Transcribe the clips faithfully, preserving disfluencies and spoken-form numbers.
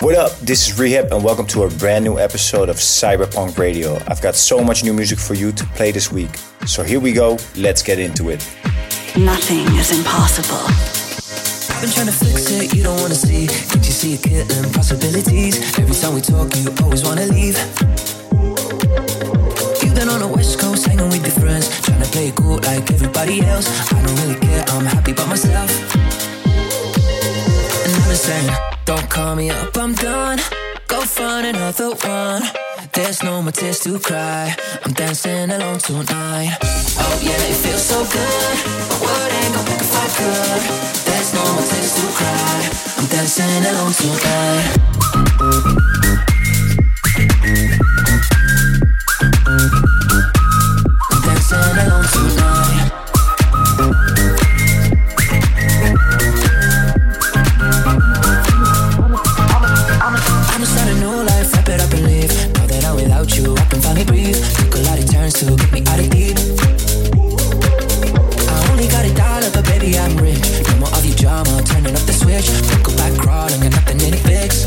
What up? This is Rehab and welcome to a brand new episode of Cyberpunk Radio. I've got so much new music for you to play this week. So here we go, let's get into it. Nothing is impossible. Been trying to fix it, you don't want to see. Can't you see it killing possibilities? Every time we talk, you always want to leave. You've been on the West Coast, hanging with your friends, trying to play it cool like everybody else. I don't really care, I'm happy by myself. And I'm just saying, don't call me up, I'm done. Go find another one. There's no more tears to cry. I'm dancing alone tonight. Oh yeah, it feels so good. My world ain't gon' work if I could. There's no more tears to cry. I'm dancing alone tonight. I'm dancing alone tonight. You, I can finally breathe. Took a lot of turns to get me out of deep. I only got a dollar, but baby I'm rich. No more of your drama, turning up the switch. Don't go back crawling, got nothing in it fix.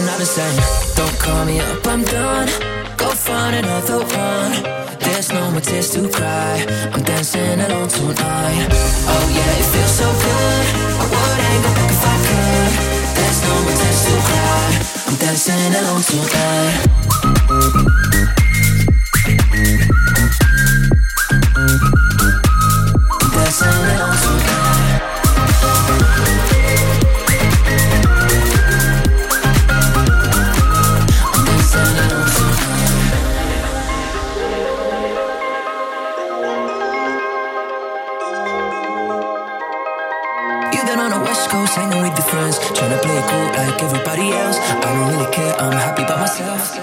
And I've been saying, don't call me up, I'm done. Go find another one. There's no more tears to cry. I'm dancing alone tonight. Oh yeah, it feels so good. I would hang up if I could. There's no more tears to cry. I'm dancing alone tonight. I'm dancing alone tonight. I'm dancing alone tonight. You've been on the West Coast hanging with your friends, trying to play it cool like everybody else. I don't really care, I'm happy by myself.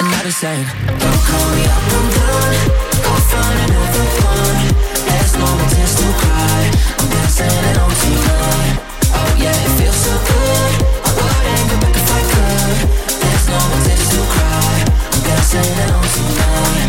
And I just saying, don't call me up, I'm done. Go find another one. There's no more tears to cry. I'm dancing alone tonight. Oh yeah, it feels so good. I would hang it back if I could. There's no more tears to cry. I'm dancing alone tonight.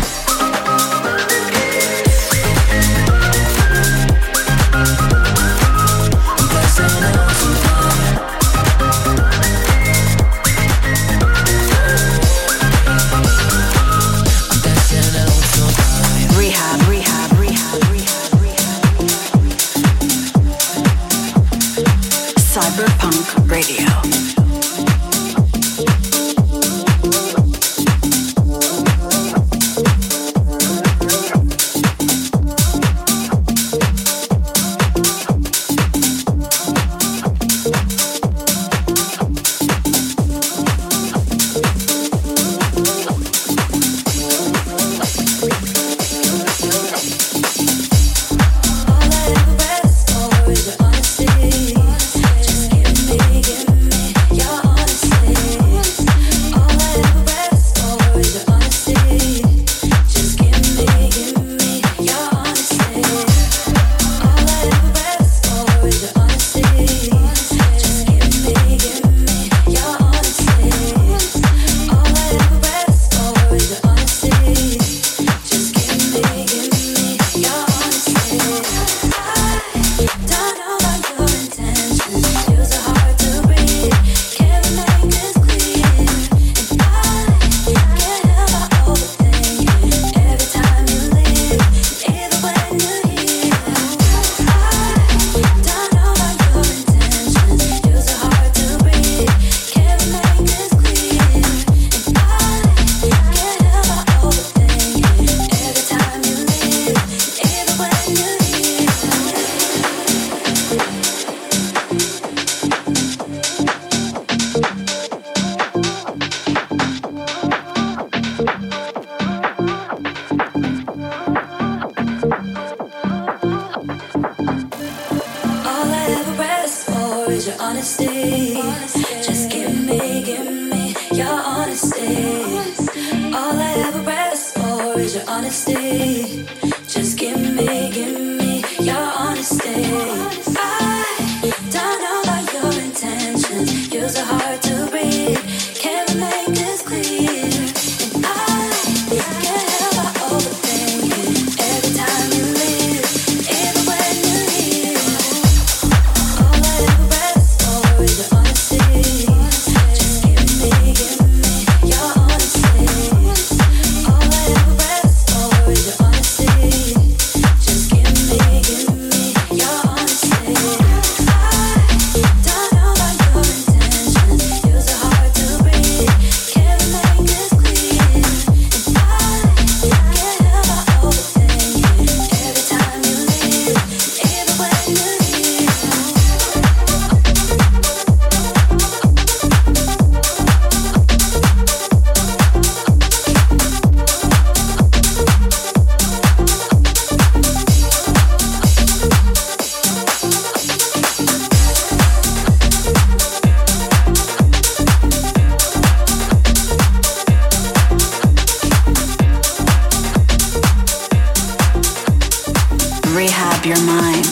I'm dancing alone tonight. Rehab your mind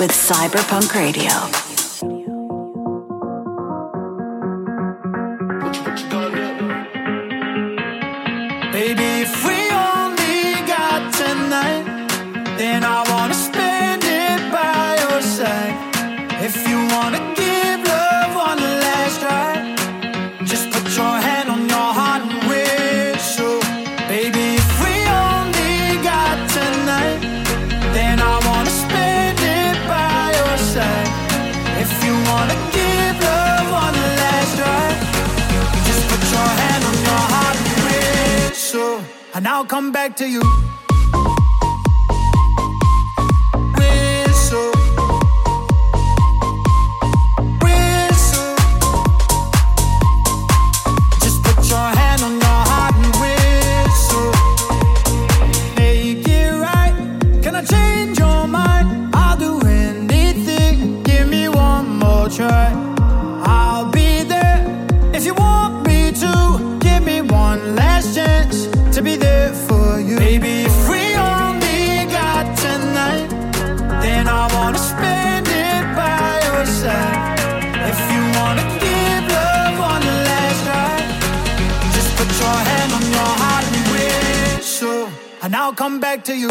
with Cyberpunk Radio. And I'll come back to you. Whistle, whistle. Just put your hand on your heart and whistle. Make it right. Can I change your mind? I'll do anything. Give me one more try. I'll be there if you want me to. Give me one last chance to be there for you. Baby, if we only got tonight, then I wanna spend it by your side. If you wanna give love on the last ride, just put your hand on your heart and whistle. And I'll come back to you.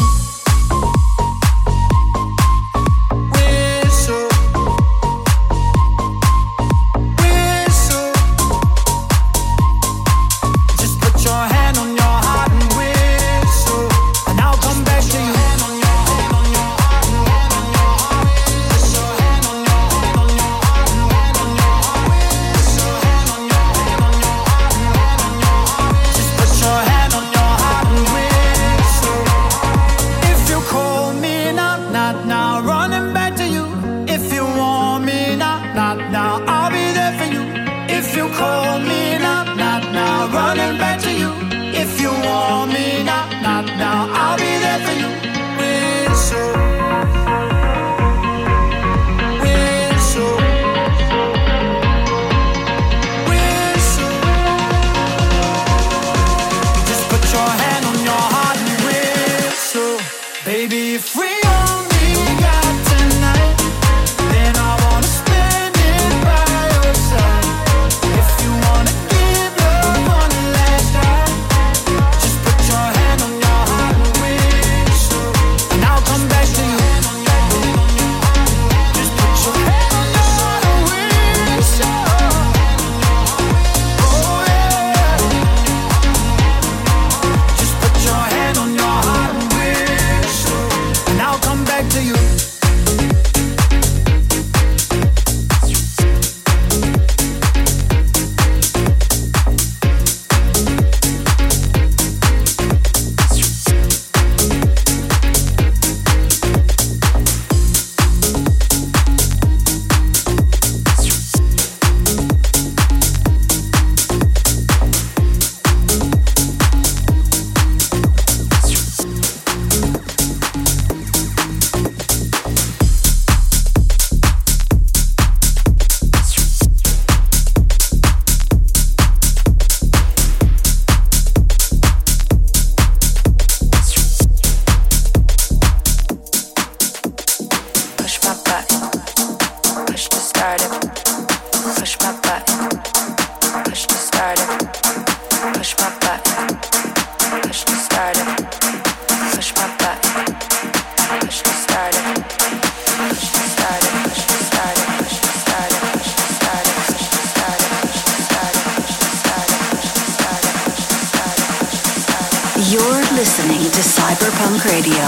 Cyberpunk Radio.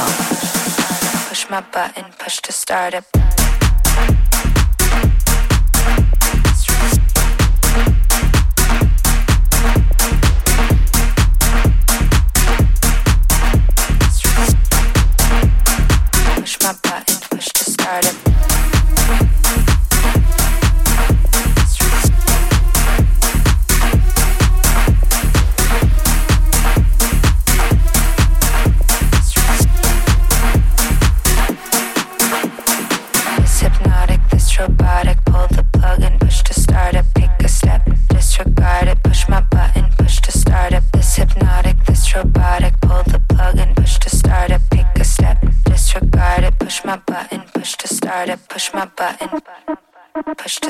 Push my button, push to start up. Push my button, push to start up. Push my button, push to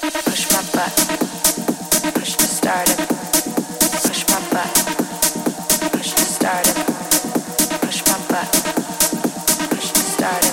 push to start it. Push my button, push to start it. Push my button, push to start it. Push my button, push to start it.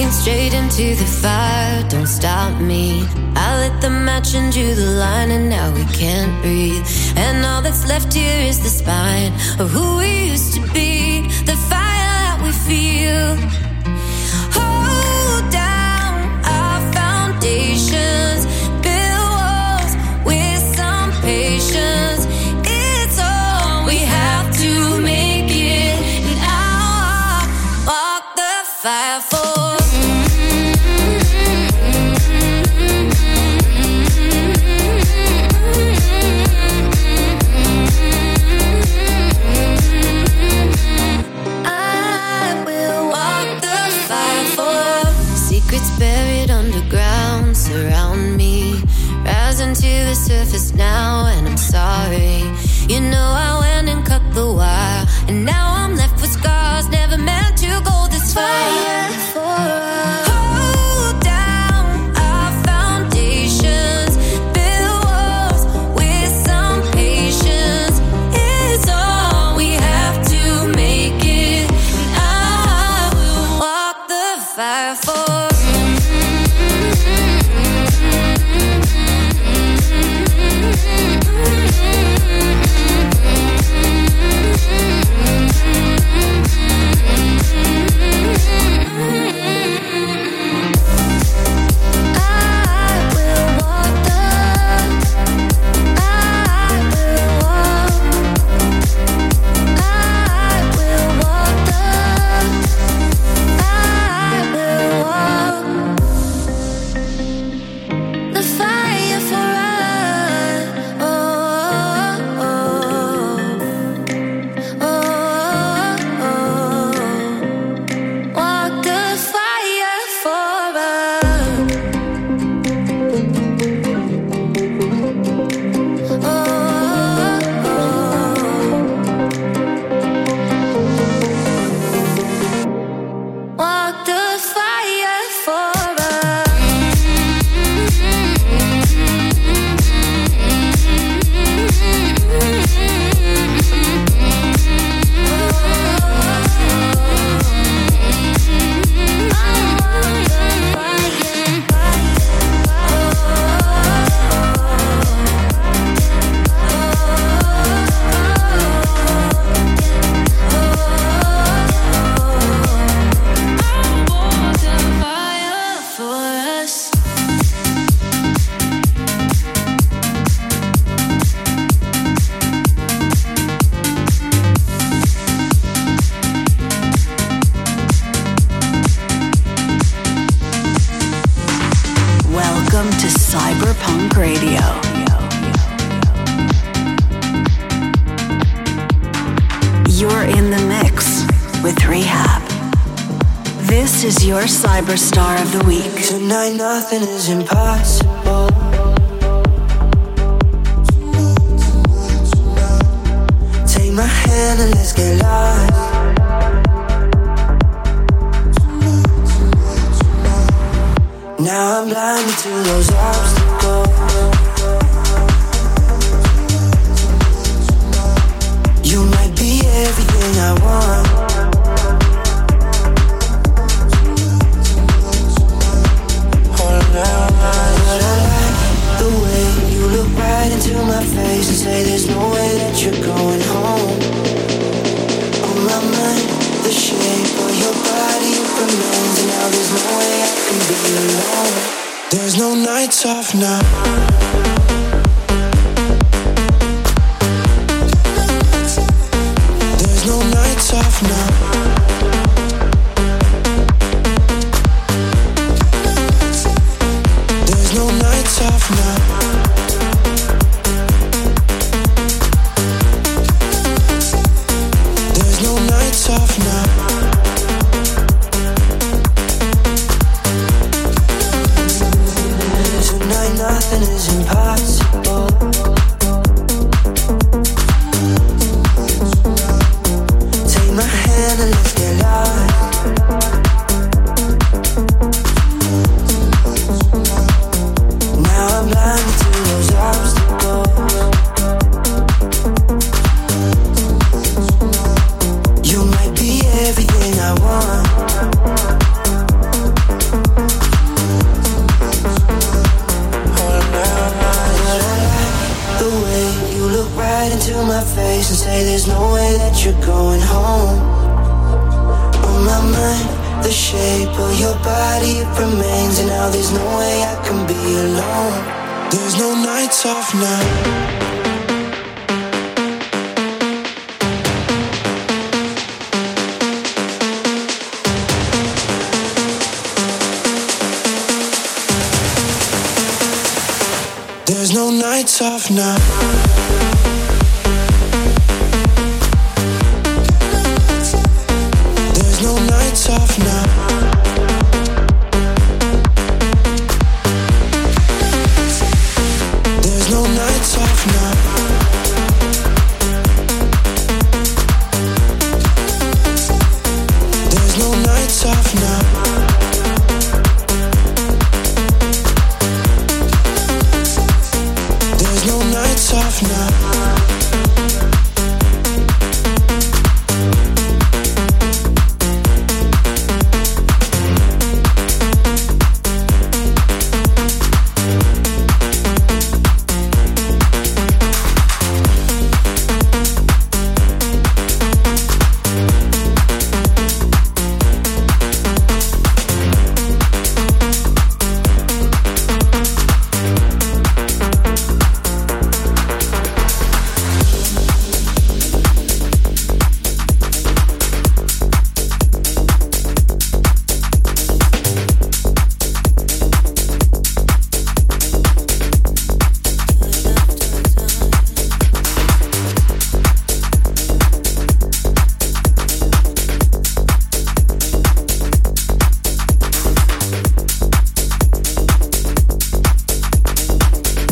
walking straight into the fire, don't stop me. I lit the match and drew the line, and now we can't breathe. And all that's left here is the spine of who we used to be, the fire that we feel. Hold down our foundations, build walls with some patience. It's all we have to make it, and I'll walk the fire for. Surface now, and I'm sorry. You know I went and cut the wire, and now I'm left with scars. Never meant to go this far. For us. Your Cyberstar of the Week. Tonight nothing is impossible. Take my hand and let's get lost. Now I'm blinded to those obstacles. You might be everything I want. Right into my face and say there's no way that you're going home. On my mind, the shape of your body remains, and now there's no way I can be alone. There's no nights off now. Nothing is impossible. staple, your body remains. And now there's no way I can be alone. There's no nights off now. There's no nights off now.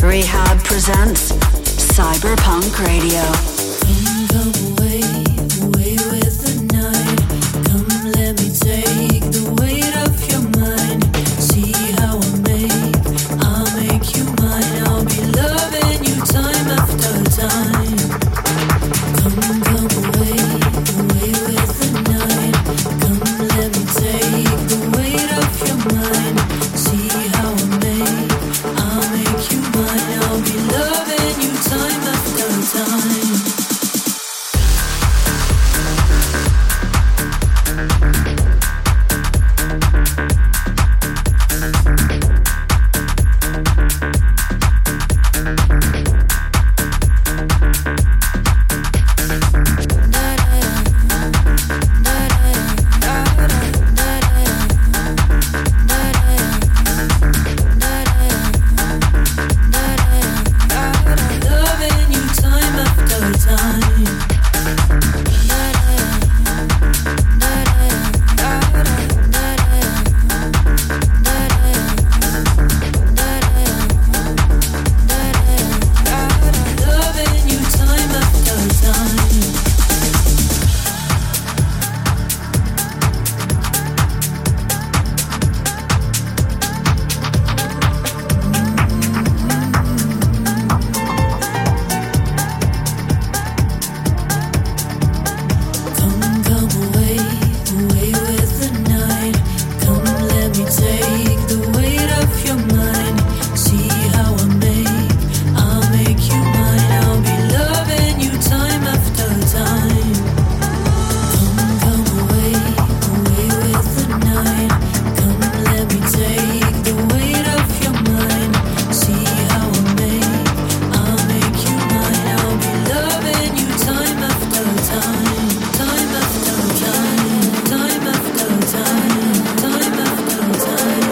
Rehab presents Cyberpunk Radio. Think away, away with the night. Come, let me take the weight off your mind. See how I make, I'll make you mine. I'll be loving you time after time. Come, come away, away with the night. Come, let me take the weight off your mind. See how I make, I'll make you mine. I'll be loving you time after time. Time after time, time after time, time after time.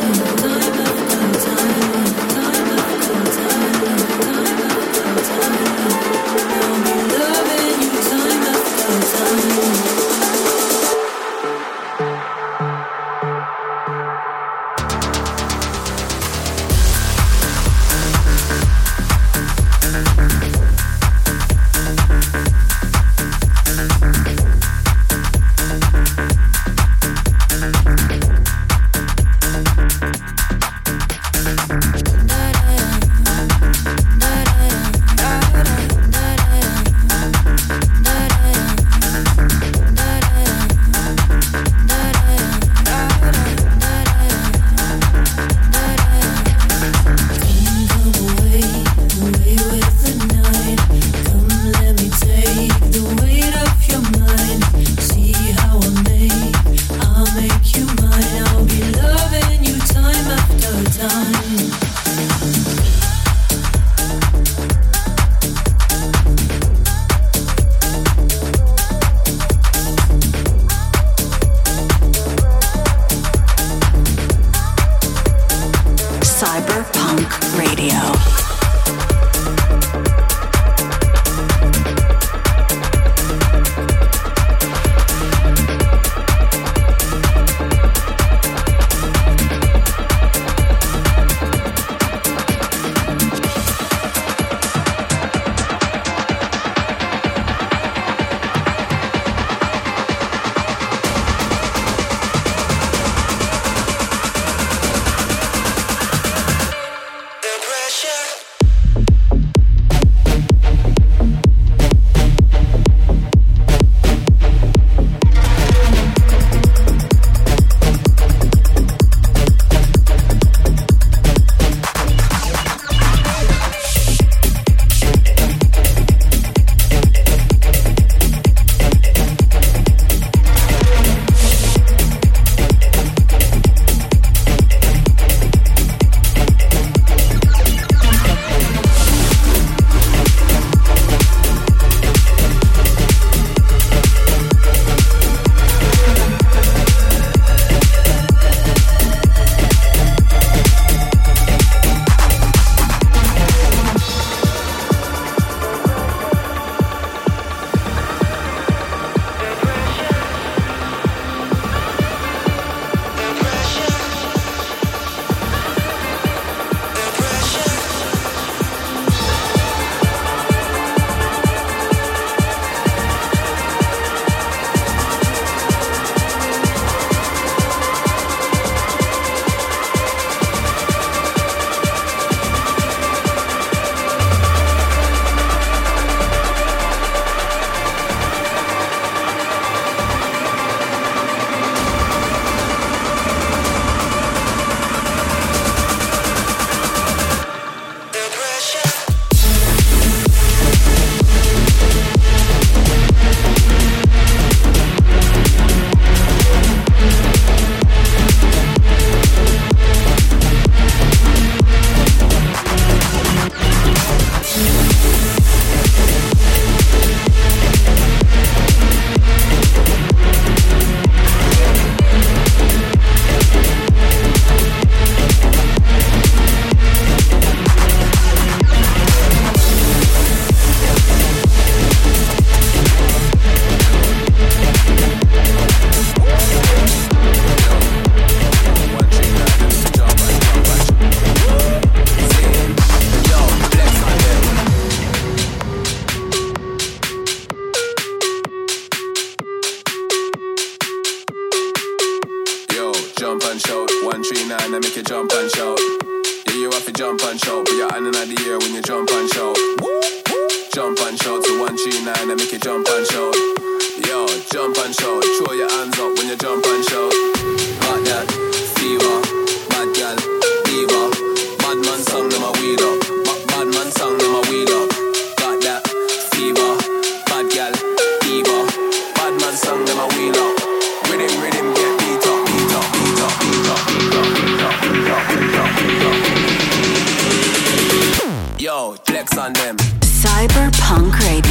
Cyberpunk Radio.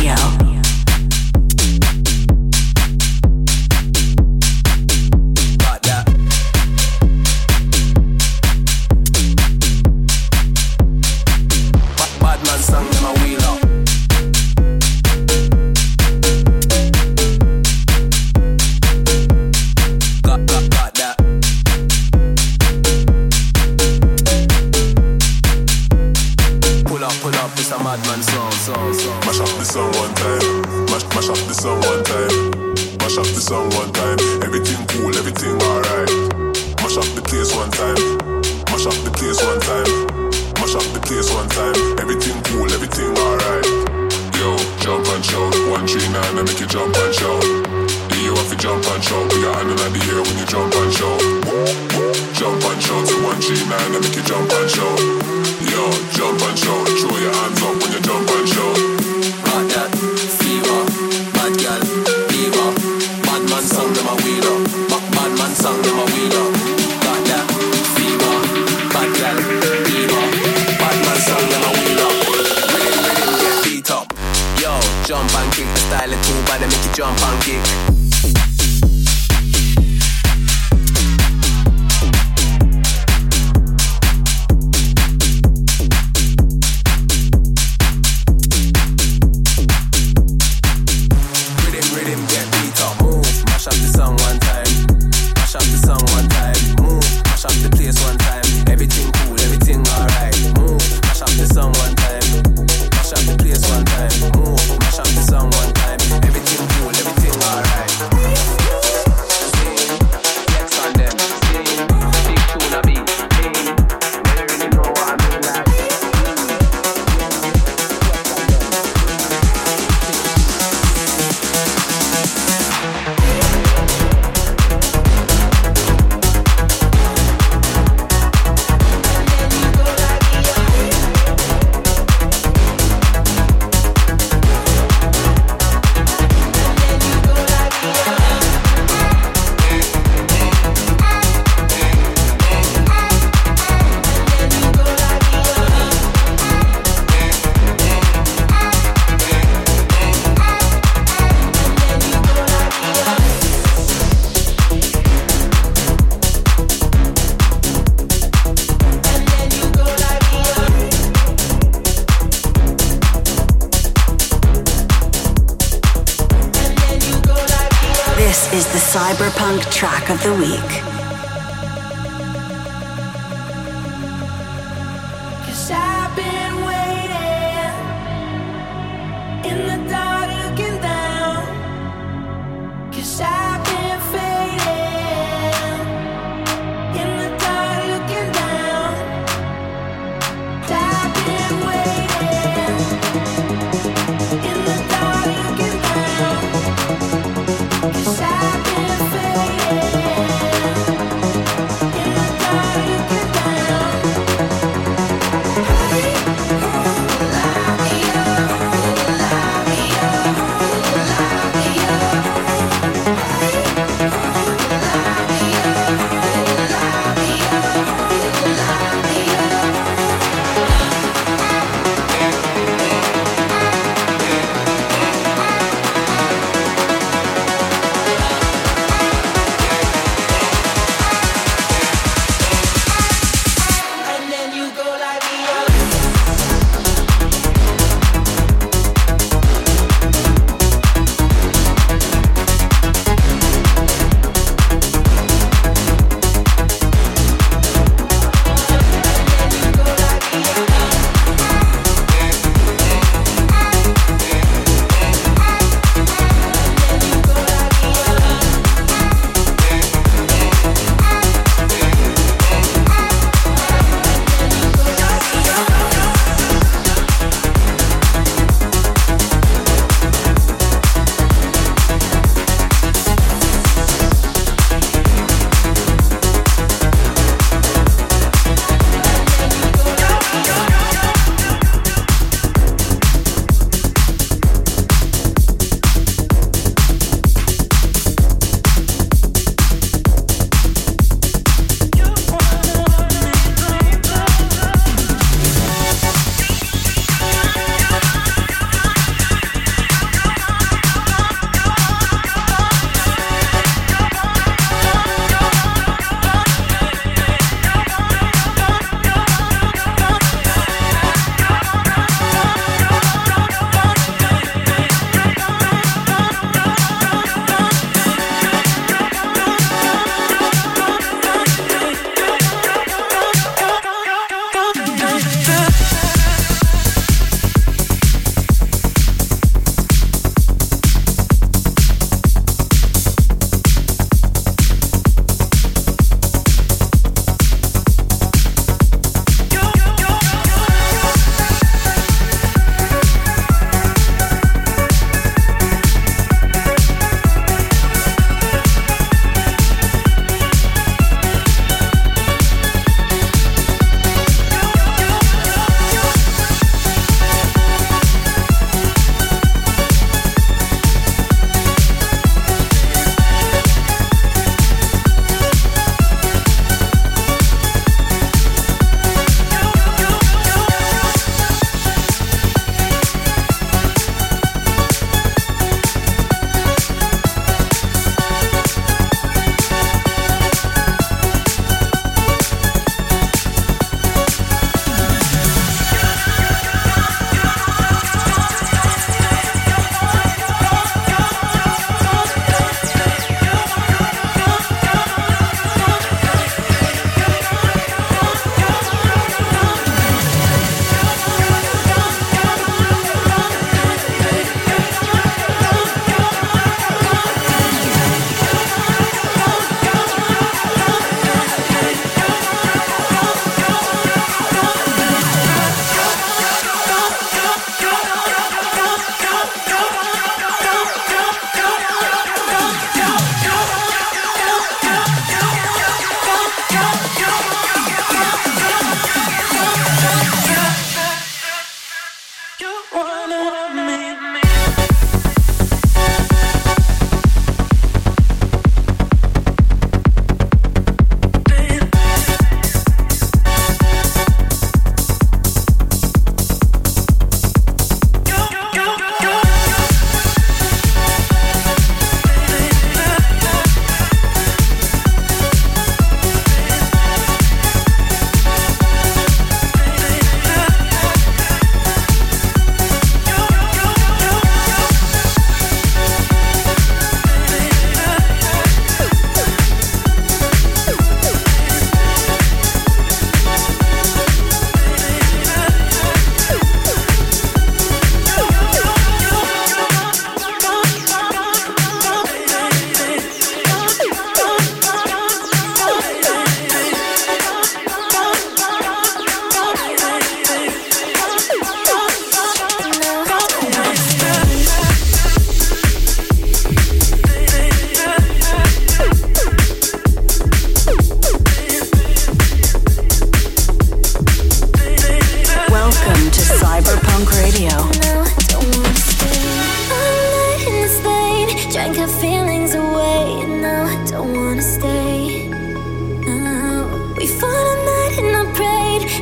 Cyberpunk Track of the Week. Cause I've been waiting in the dark looking down. Cause I've been fading in the dark looking down. Cause I've been waiting in the dark looking down. Cause I've been fading.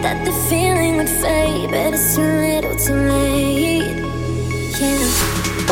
that the feeling would fade, but it's too little too late. Yeah.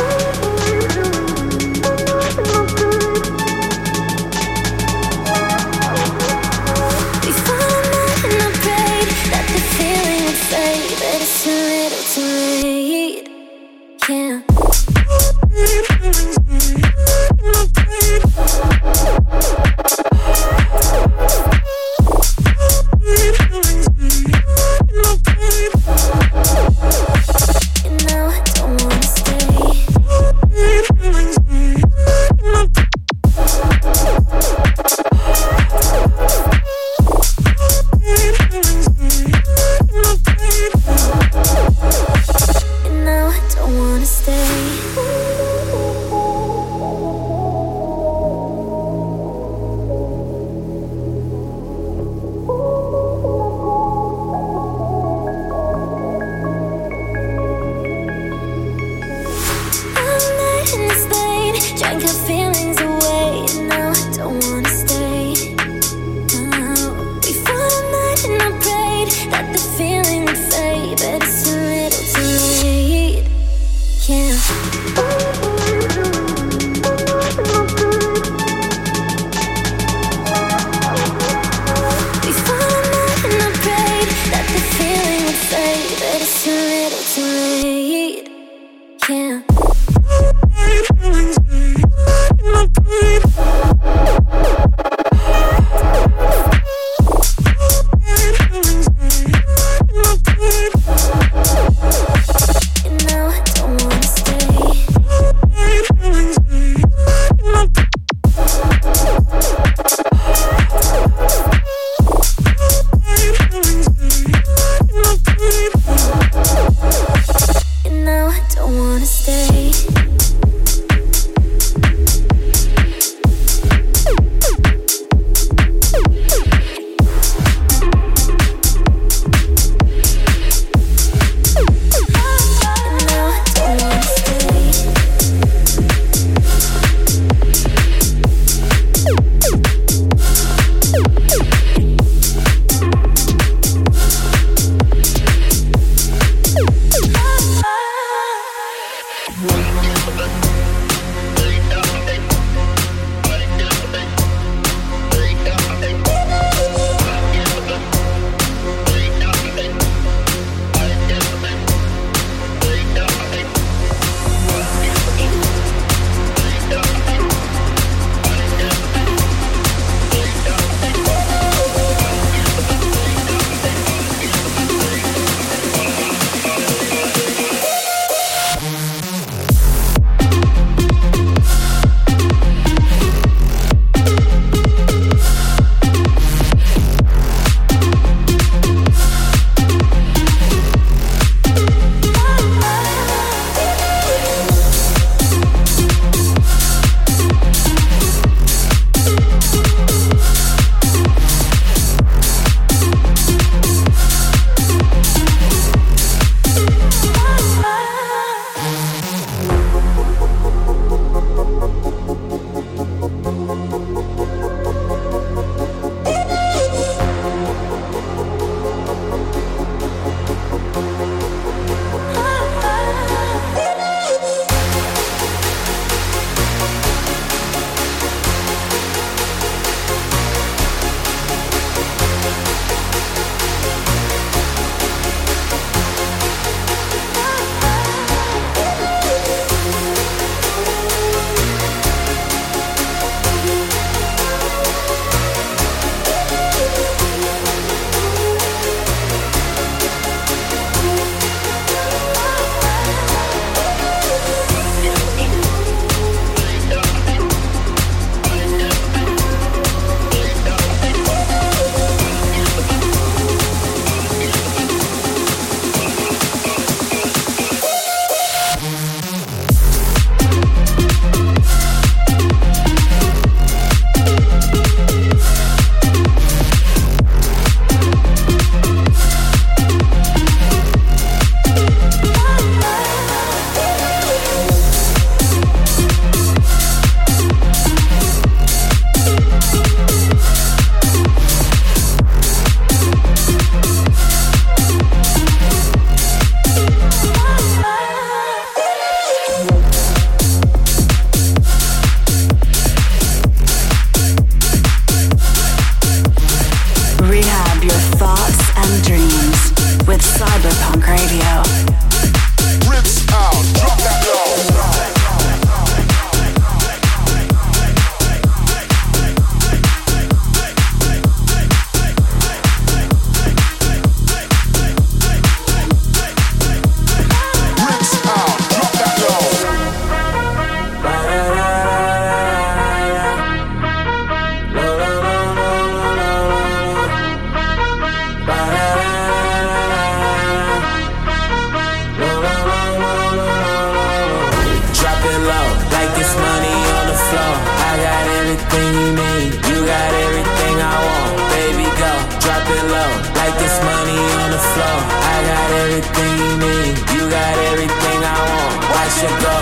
like it's money on the floor. I got everything you need, you got everything I want. Watch it go,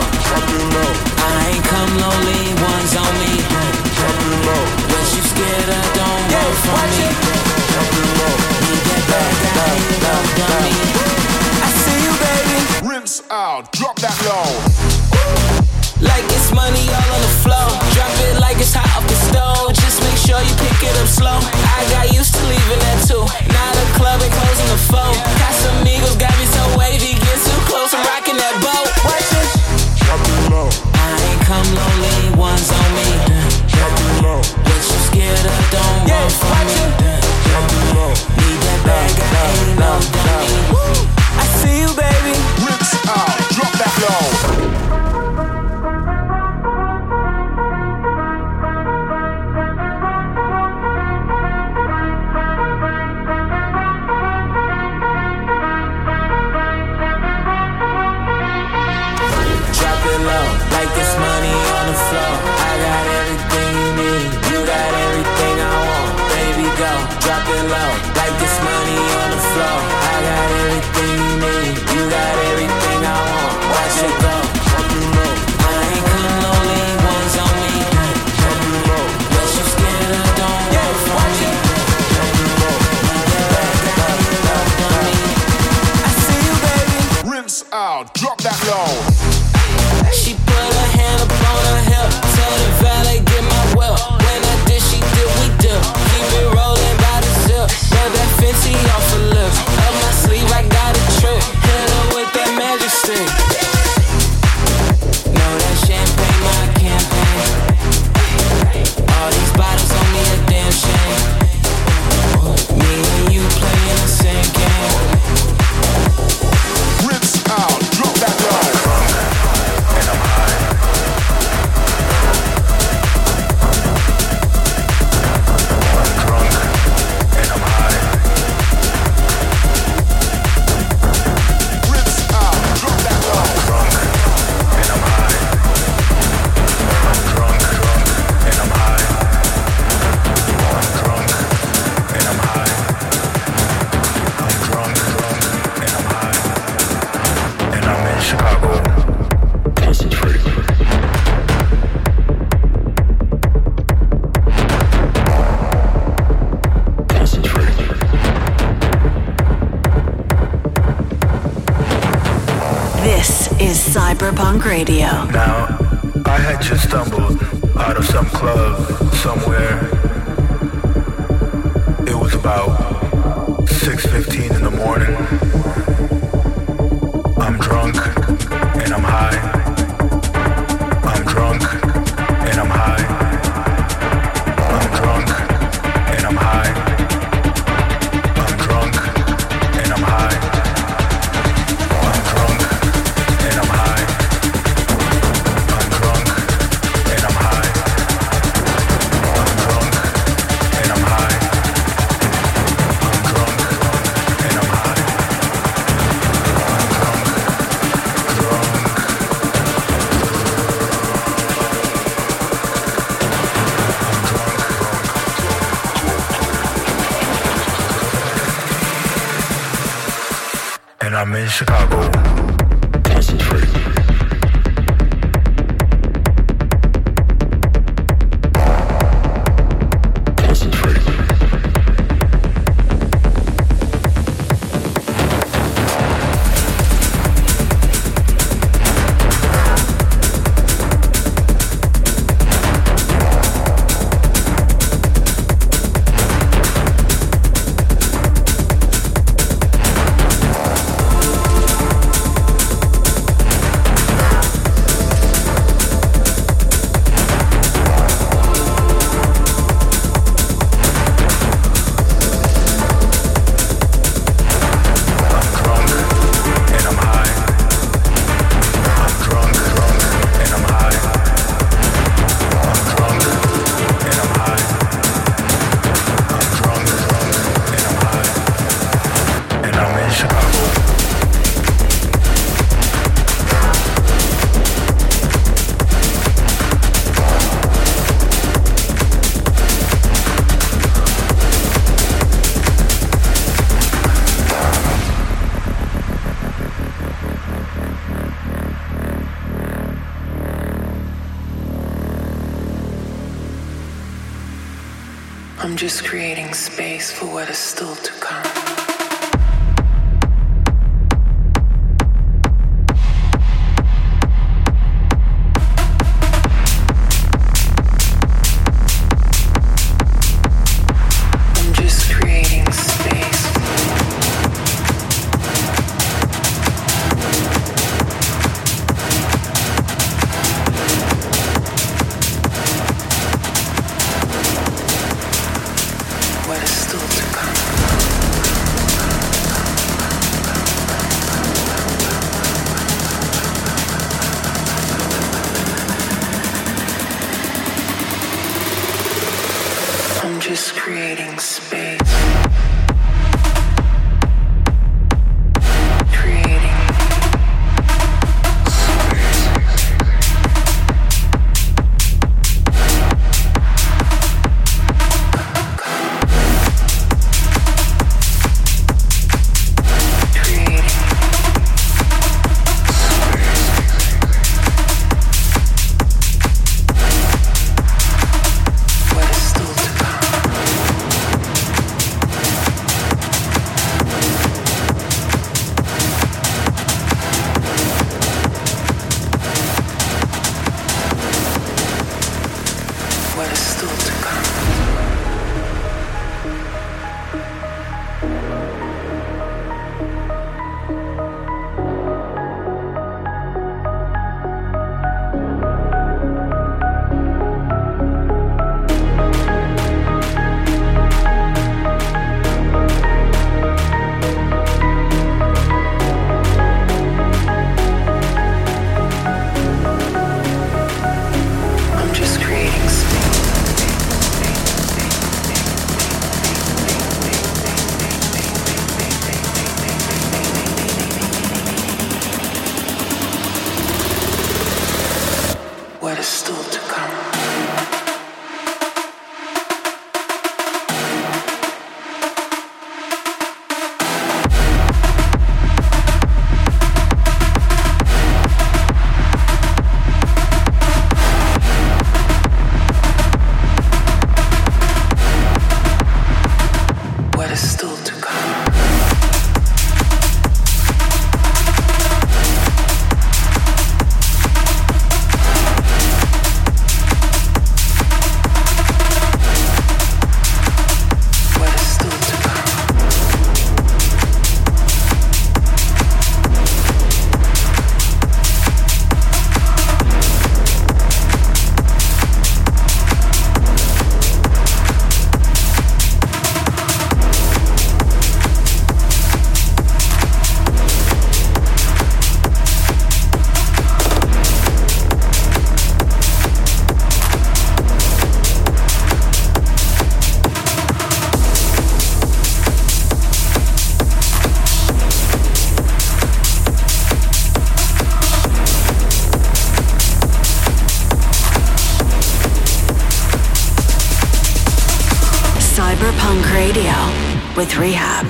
I ain't come lonely, one's on me. When you scared I don't work for me. Need that bad guy, love dummy. I see you baby, rinse out, drop that low. Like it's money all on the floor. Drop it like it's hot off the stove. Just make sure you pick it up slow. I got used to leaving that too. Now the club and closing the phone. Casamigos got me so wavy. Get too close, I'm rocking that boat. Watch it. Drop it low. I ain't come lonely, one's on me. Drop it low. What you scared of, don't yeah, run from me. Drop it low. Need that bag, I ain't no dummy. I see you, baby. Rips out, drop that low. Cyberpunk Radio. Now, I had just stumbled out of some club somewhere. It was about six fifteen in the morning. I'm drunk and I'm high. I'm drunk and I'm high. I'm drunk and I'm high. I'm drunk and I'm high. I'm in Chicago. just creating space for what is still to come. Cyberpunk Radio with Rehab.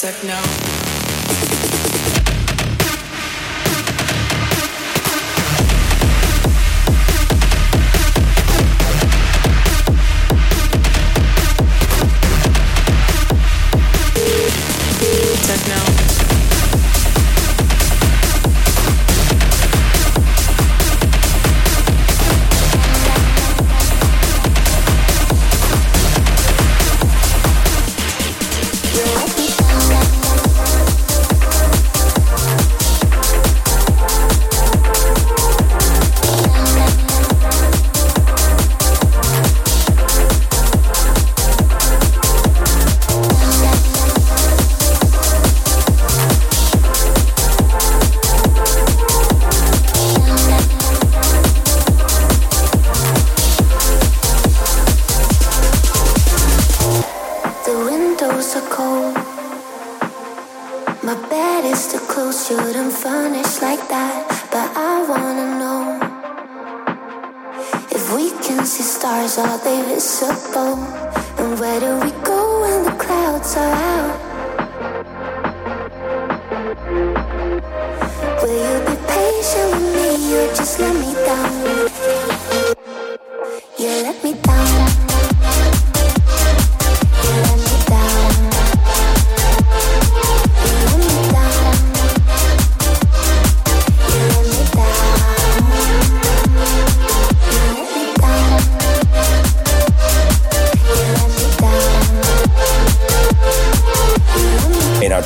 techno.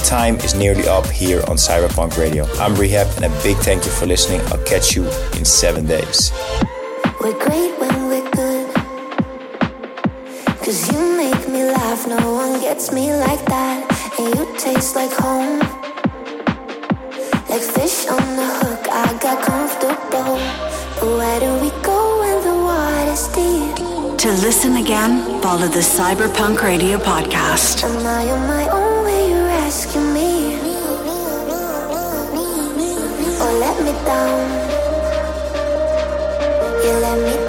Time is nearly up here on Cyberpunk Radio. I'm Rehab, and a big thank you for listening. I'll catch you in seven days. We're great when we're good, 'cause you make me laugh. No one gets me like that. And you taste like home, like fish on the hook. I got comfortable, but where do we go when the water's deep? To listen again, follow the Cyberpunk Radio podcast. Am I on my own? Asking me, or let me down. You let me down.